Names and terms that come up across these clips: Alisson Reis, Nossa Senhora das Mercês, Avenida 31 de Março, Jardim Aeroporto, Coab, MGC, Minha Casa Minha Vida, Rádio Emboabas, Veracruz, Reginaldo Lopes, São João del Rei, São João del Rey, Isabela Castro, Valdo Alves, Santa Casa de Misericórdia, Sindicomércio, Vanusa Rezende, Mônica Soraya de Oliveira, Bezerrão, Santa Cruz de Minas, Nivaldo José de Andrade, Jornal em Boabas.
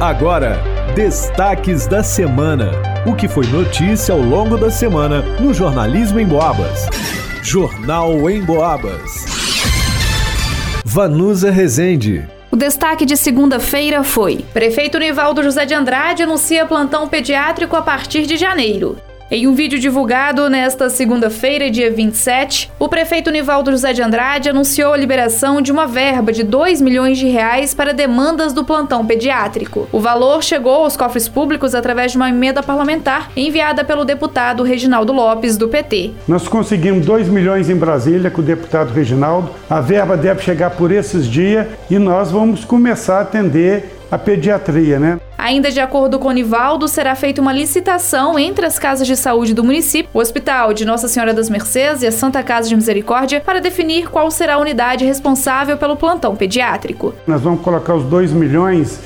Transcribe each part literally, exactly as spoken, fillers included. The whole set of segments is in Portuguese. Agora, destaques da semana. O que foi notícia ao longo da semana no Jornalismo em Boabas. Jornal em Boabas. Vanusa Rezende. O destaque de segunda-feira foi: prefeito Nivaldo José de Andrade anuncia plantão pediátrico a partir de janeiro. Em um vídeo divulgado nesta segunda-feira, dia vinte e sete, o prefeito Nivaldo José de Andrade anunciou a liberação de uma verba de dois milhões de reais para demandas do plantão pediátrico. O valor chegou aos cofres públicos através de uma emenda parlamentar enviada pelo deputado Reginaldo Lopes, do P T. Nós conseguimos dois milhões em Brasília com o deputado Reginaldo. A verba deve chegar por esses dias e nós vamos começar a atender a pediatria, né? Ainda de acordo com o Nivaldo, será feita uma licitação entre as casas de saúde do município, o Hospital de Nossa Senhora das Mercês e a Santa Casa de Misericórdia, para definir qual será a unidade responsável pelo plantão pediátrico. Nós vamos colocar os dois milhões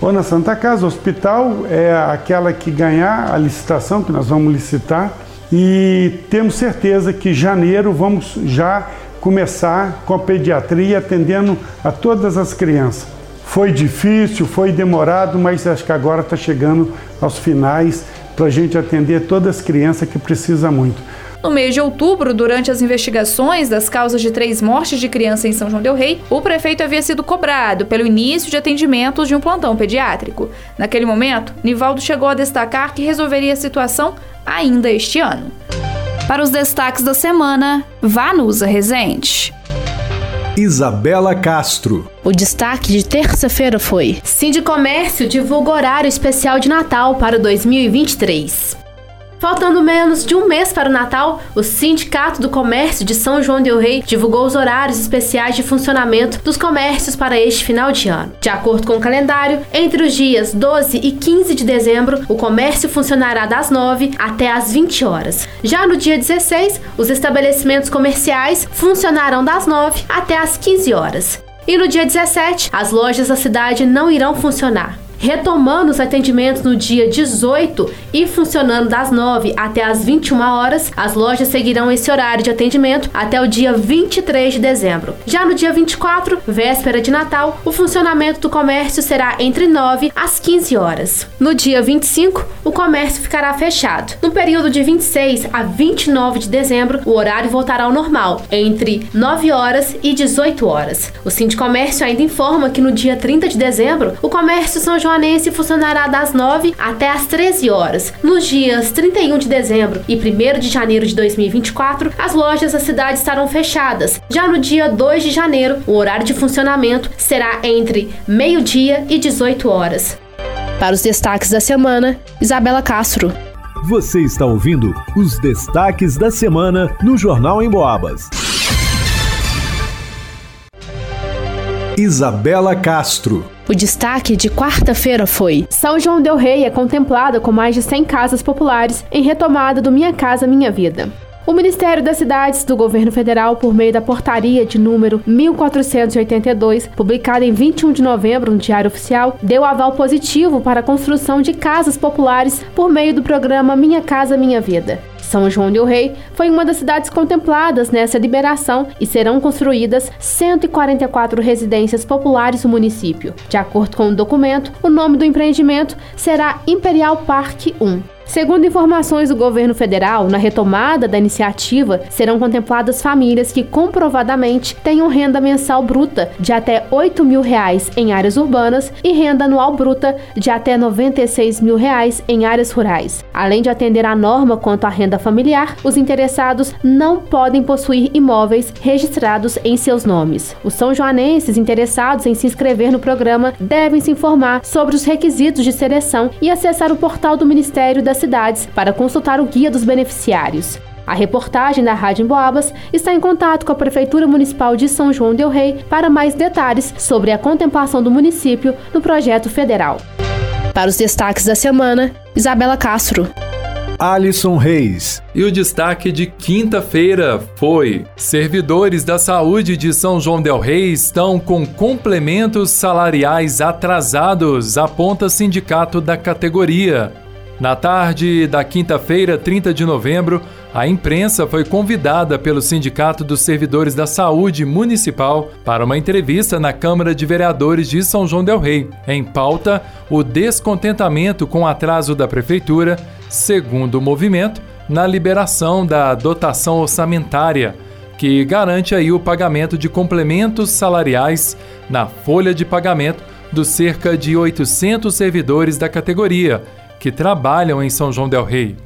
ou na Santa Casa. O hospital é aquela que ganhar a licitação, que nós vamos licitar, e temos certeza que em janeiro vamos já começar com a pediatria, atendendo a todas as crianças. Foi difícil, foi demorado, mas acho que agora está chegando aos finais para a gente atender todas as crianças que precisam muito. No mês de outubro, durante as investigações das causas de três mortes de criança em São João del Rey, o prefeito havia sido cobrado pelo início de atendimentos de um plantão pediátrico. Naquele momento, Nivaldo chegou a destacar que resolveria a situação ainda este ano. Para os destaques da semana, Vanusa Rezende. Isabela Castro. O destaque de terça-feira foi: Sindicomércio divulga horário especial de Natal para dois mil e vinte e três. Faltando menos de um mês para o Natal, o Sindicato do Comércio de São João del Rey divulgou os horários especiais de funcionamento dos comércios para este final de ano. De acordo com o calendário, entre os dias doze e quinze de dezembro, o comércio funcionará das nove até às vinte horas. Já no dia dezesseis, os estabelecimentos comerciais funcionarão das nove até às quinze horas. E no dia dezessete, as lojas da cidade não irão funcionar, retomando os atendimentos no dia dezoito e funcionando das nove até as vinte e uma horas. As lojas seguirão esse horário de atendimento até o dia vinte e três de dezembro. Já no dia vinte e quatro, véspera de Natal, o funcionamento do comércio será entre nove às quinze horas. No dia vinte e cinco, o comércio ficará fechado. No período de vinte e seis a vinte e nove de dezembro, o horário voltará ao normal, entre nove horas e dezoito horas. O Sindicomércio ainda informa que no dia trinta de dezembro, o comércio São João Joanense funcionará das nove até às treze horas. Nos dias trinta e um de dezembro e primeiro de janeiro de dois mil e vinte e quatro, as lojas da cidade estarão fechadas. Já no dia dois de janeiro, o horário de funcionamento será entre meio-dia e dezoito horas. Para os destaques da semana, Isabela Castro. Você está ouvindo os destaques da semana no Jornal em Boabas. Isabela Castro. O destaque de quarta-feira foi: São João del Rey é contemplado com mais de cem casas populares em retomada do Minha Casa Minha Vida. O Ministério das Cidades do Governo Federal, por meio da portaria de número mil quatrocentos e oitenta e dois, publicada em vinte e um de novembro no Diário Oficial, deu aval positivo para a construção de casas populares por meio do programa Minha Casa Minha Vida. São João del Rey foi uma das cidades contempladas nessa liberação e serão construídas cento e quarenta e quatro residências populares no município. De acordo com o documento, o nome do empreendimento será Imperial Parque um. Segundo informações do governo federal, na retomada da iniciativa serão contempladas famílias que comprovadamente tenham renda mensal bruta de até oito mil reais em áreas urbanas e renda anual bruta de até noventa e seis mil reais em áreas rurais. Além de atender à norma quanto à renda familiar, os interessados não podem possuir imóveis registrados em seus nomes. Os são-joanenses interessados em se inscrever no programa devem se informar sobre os requisitos de seleção e acessar o portal do Ministério da Cidades para consultar o guia dos beneficiários. A reportagem da Rádio Emboabas está em contato com a Prefeitura Municipal de São João del Rey para mais detalhes sobre a contemplação do município no projeto federal. Para os destaques da semana, Isabela Castro. Alisson Reis. E o destaque de quinta-feira foi: servidores da saúde de São João del Rey estão com complementos salariais atrasados, aponta sindicato da categoria. Na tarde da quinta-feira, trinta de novembro, a imprensa foi convidada pelo Sindicato dos Servidores da Saúde Municipal para uma entrevista na Câmara de Vereadores de São João del Rei. Em pauta, o descontentamento com o atraso da Prefeitura, segundo o movimento, na liberação da dotação orçamentária, que garante aí o pagamento de complementos salariais na folha de pagamento dos cerca de oitocentos servidores da categoria, que trabalham em São João del Rei.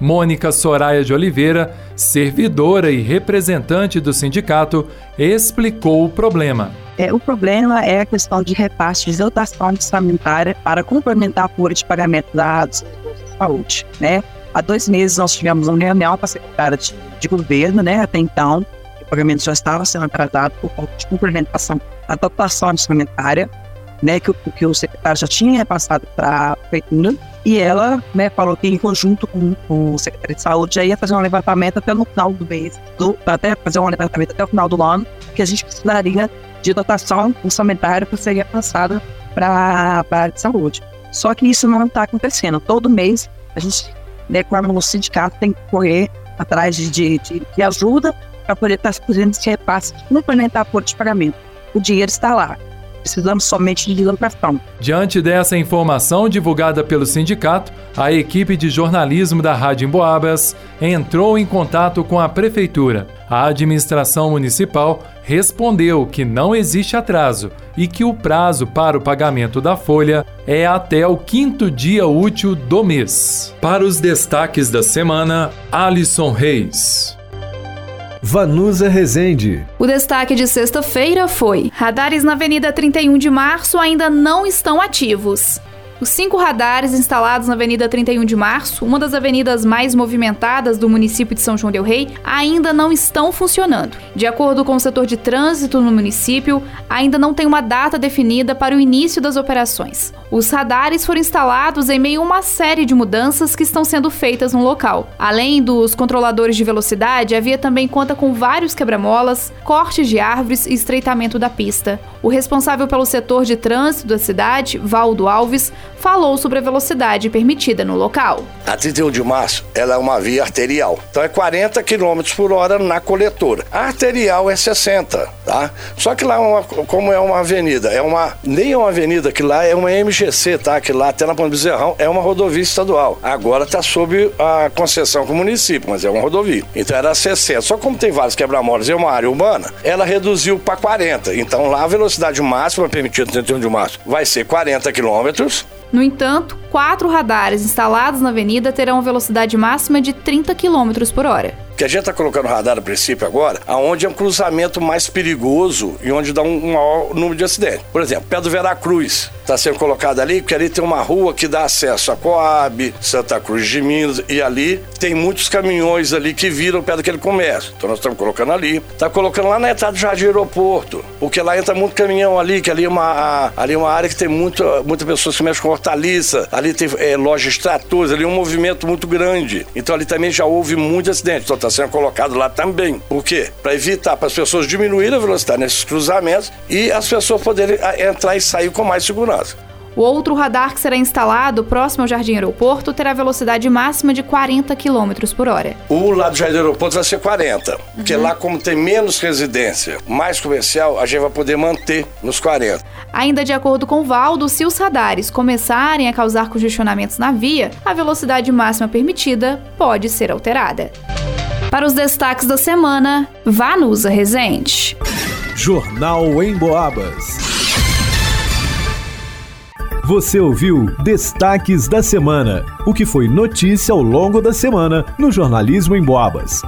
Mônica Soraya de Oliveira, servidora e representante do sindicato, explicou o problema. É, o problema é a questão de repasse de dotação orçamentária para complementar a folha de pagamento da, da saúde, né? Há dois meses nós tivemos uma reunião com a secretária de, de governo, né? Até então, o pagamento já estava sendo atrasado por falta de complementação da dotação orçamentária, né, que, que o secretário já tinha repassado para a prefeitura, e ela, né, falou que em conjunto com, com o secretário de saúde já ia fazer um levantamento até no final do mês, do, até fazer um levantamento até o final do ano, que a gente precisaria de dotação orçamentária que seria passada para a área de saúde. Só que isso não está acontecendo. Todo mês a gente, né, como no sindicato, tem que correr atrás de, de, de, de ajuda para poder estar fazendo esse repasse, complementar a folha de pagamento. O dinheiro está lá. Precisamos somente de lampração. Diante dessa informação divulgada pelo sindicato, a equipe de jornalismo da Rádio Emboabas entrou em contato com a Prefeitura. A administração municipal respondeu que não existe atraso e que o prazo para o pagamento da folha é até o quinto dia útil do mês. Para os destaques da semana, Alisson Reis. Vanusa Rezende. O destaque de sexta-feira foi: radares na Avenida trinta e um de março ainda não estão ativos. Os cinco radares instalados na Avenida trinta e um de março, uma das avenidas mais movimentadas do município de São João del Rei, ainda não estão funcionando. De acordo com o setor de trânsito no município, ainda não tem uma data definida para o início das operações. Os radares foram instalados em meio a uma série de mudanças que estão sendo feitas no local. Além dos controladores de velocidade, a via também conta com vários quebra-molas, cortes de árvores e estreitamento da pista. O responsável pelo setor de trânsito da cidade, Valdo Alves, falou sobre a velocidade permitida no local. A trinta e um de março, ela é uma via arterial. Então é quarenta quilômetros por hora na coletora. A arterial é sessenta, tá? Só que lá, é uma, como é uma avenida, é uma, nem é uma avenida, que lá é uma M G C, tá? Que lá até na Ponte Bezerrão é uma rodovia estadual. Agora está sob a concessão com o município, mas é uma rodovia. Então era sessenta. Só como tem vários quebra-molas e é uma área urbana, ela reduziu para quarenta. Então lá a velocidade máxima permitida no trinta e um de março vai ser quarenta quilômetros. No entanto, quatro radares instalados na avenida terão velocidade máxima de trinta quilômetros por hora. Que a gente está colocando radar a princípio agora, aonde é um cruzamento mais perigoso e onde dá um maior número de acidentes. Por exemplo, perto do Veracruz está sendo colocado ali, porque ali tem uma rua que dá acesso a Coab, Santa Cruz de Minas, e ali tem muitos caminhões ali que viram perto daquele comércio. Então nós estamos colocando ali. Está colocando lá na entrada do Jardim Aeroporto, porque lá entra muito caminhão ali, que ali é uma, ali é uma área que tem muitas muita pessoas que mexem com hortaliça, ali tem é, lojas tratores, ali é um movimento muito grande. Então ali também já houve muitos acidentes. Então está sendo colocado lá também. Por quê? Para evitar, para as pessoas diminuírem a velocidade nesses cruzamentos e as pessoas poderem entrar e sair com mais segurança. O outro radar que será instalado próximo ao Jardim Aeroporto terá velocidade máxima de quarenta quilômetros por hora. O lado do Jardim Aeroporto vai ser quarenta, uhum. Porque lá, como tem menos residência, mais comercial, a gente vai poder manter nos quarenta. Ainda de acordo com o Valdo, se os radares começarem a causar congestionamentos na via, a velocidade máxima permitida pode ser alterada. Para os destaques da semana, Vanusa Rezende. Jornal em Boabas. Você ouviu Destaques da Semana, o que foi notícia ao longo da semana no jornalismo em Boabas.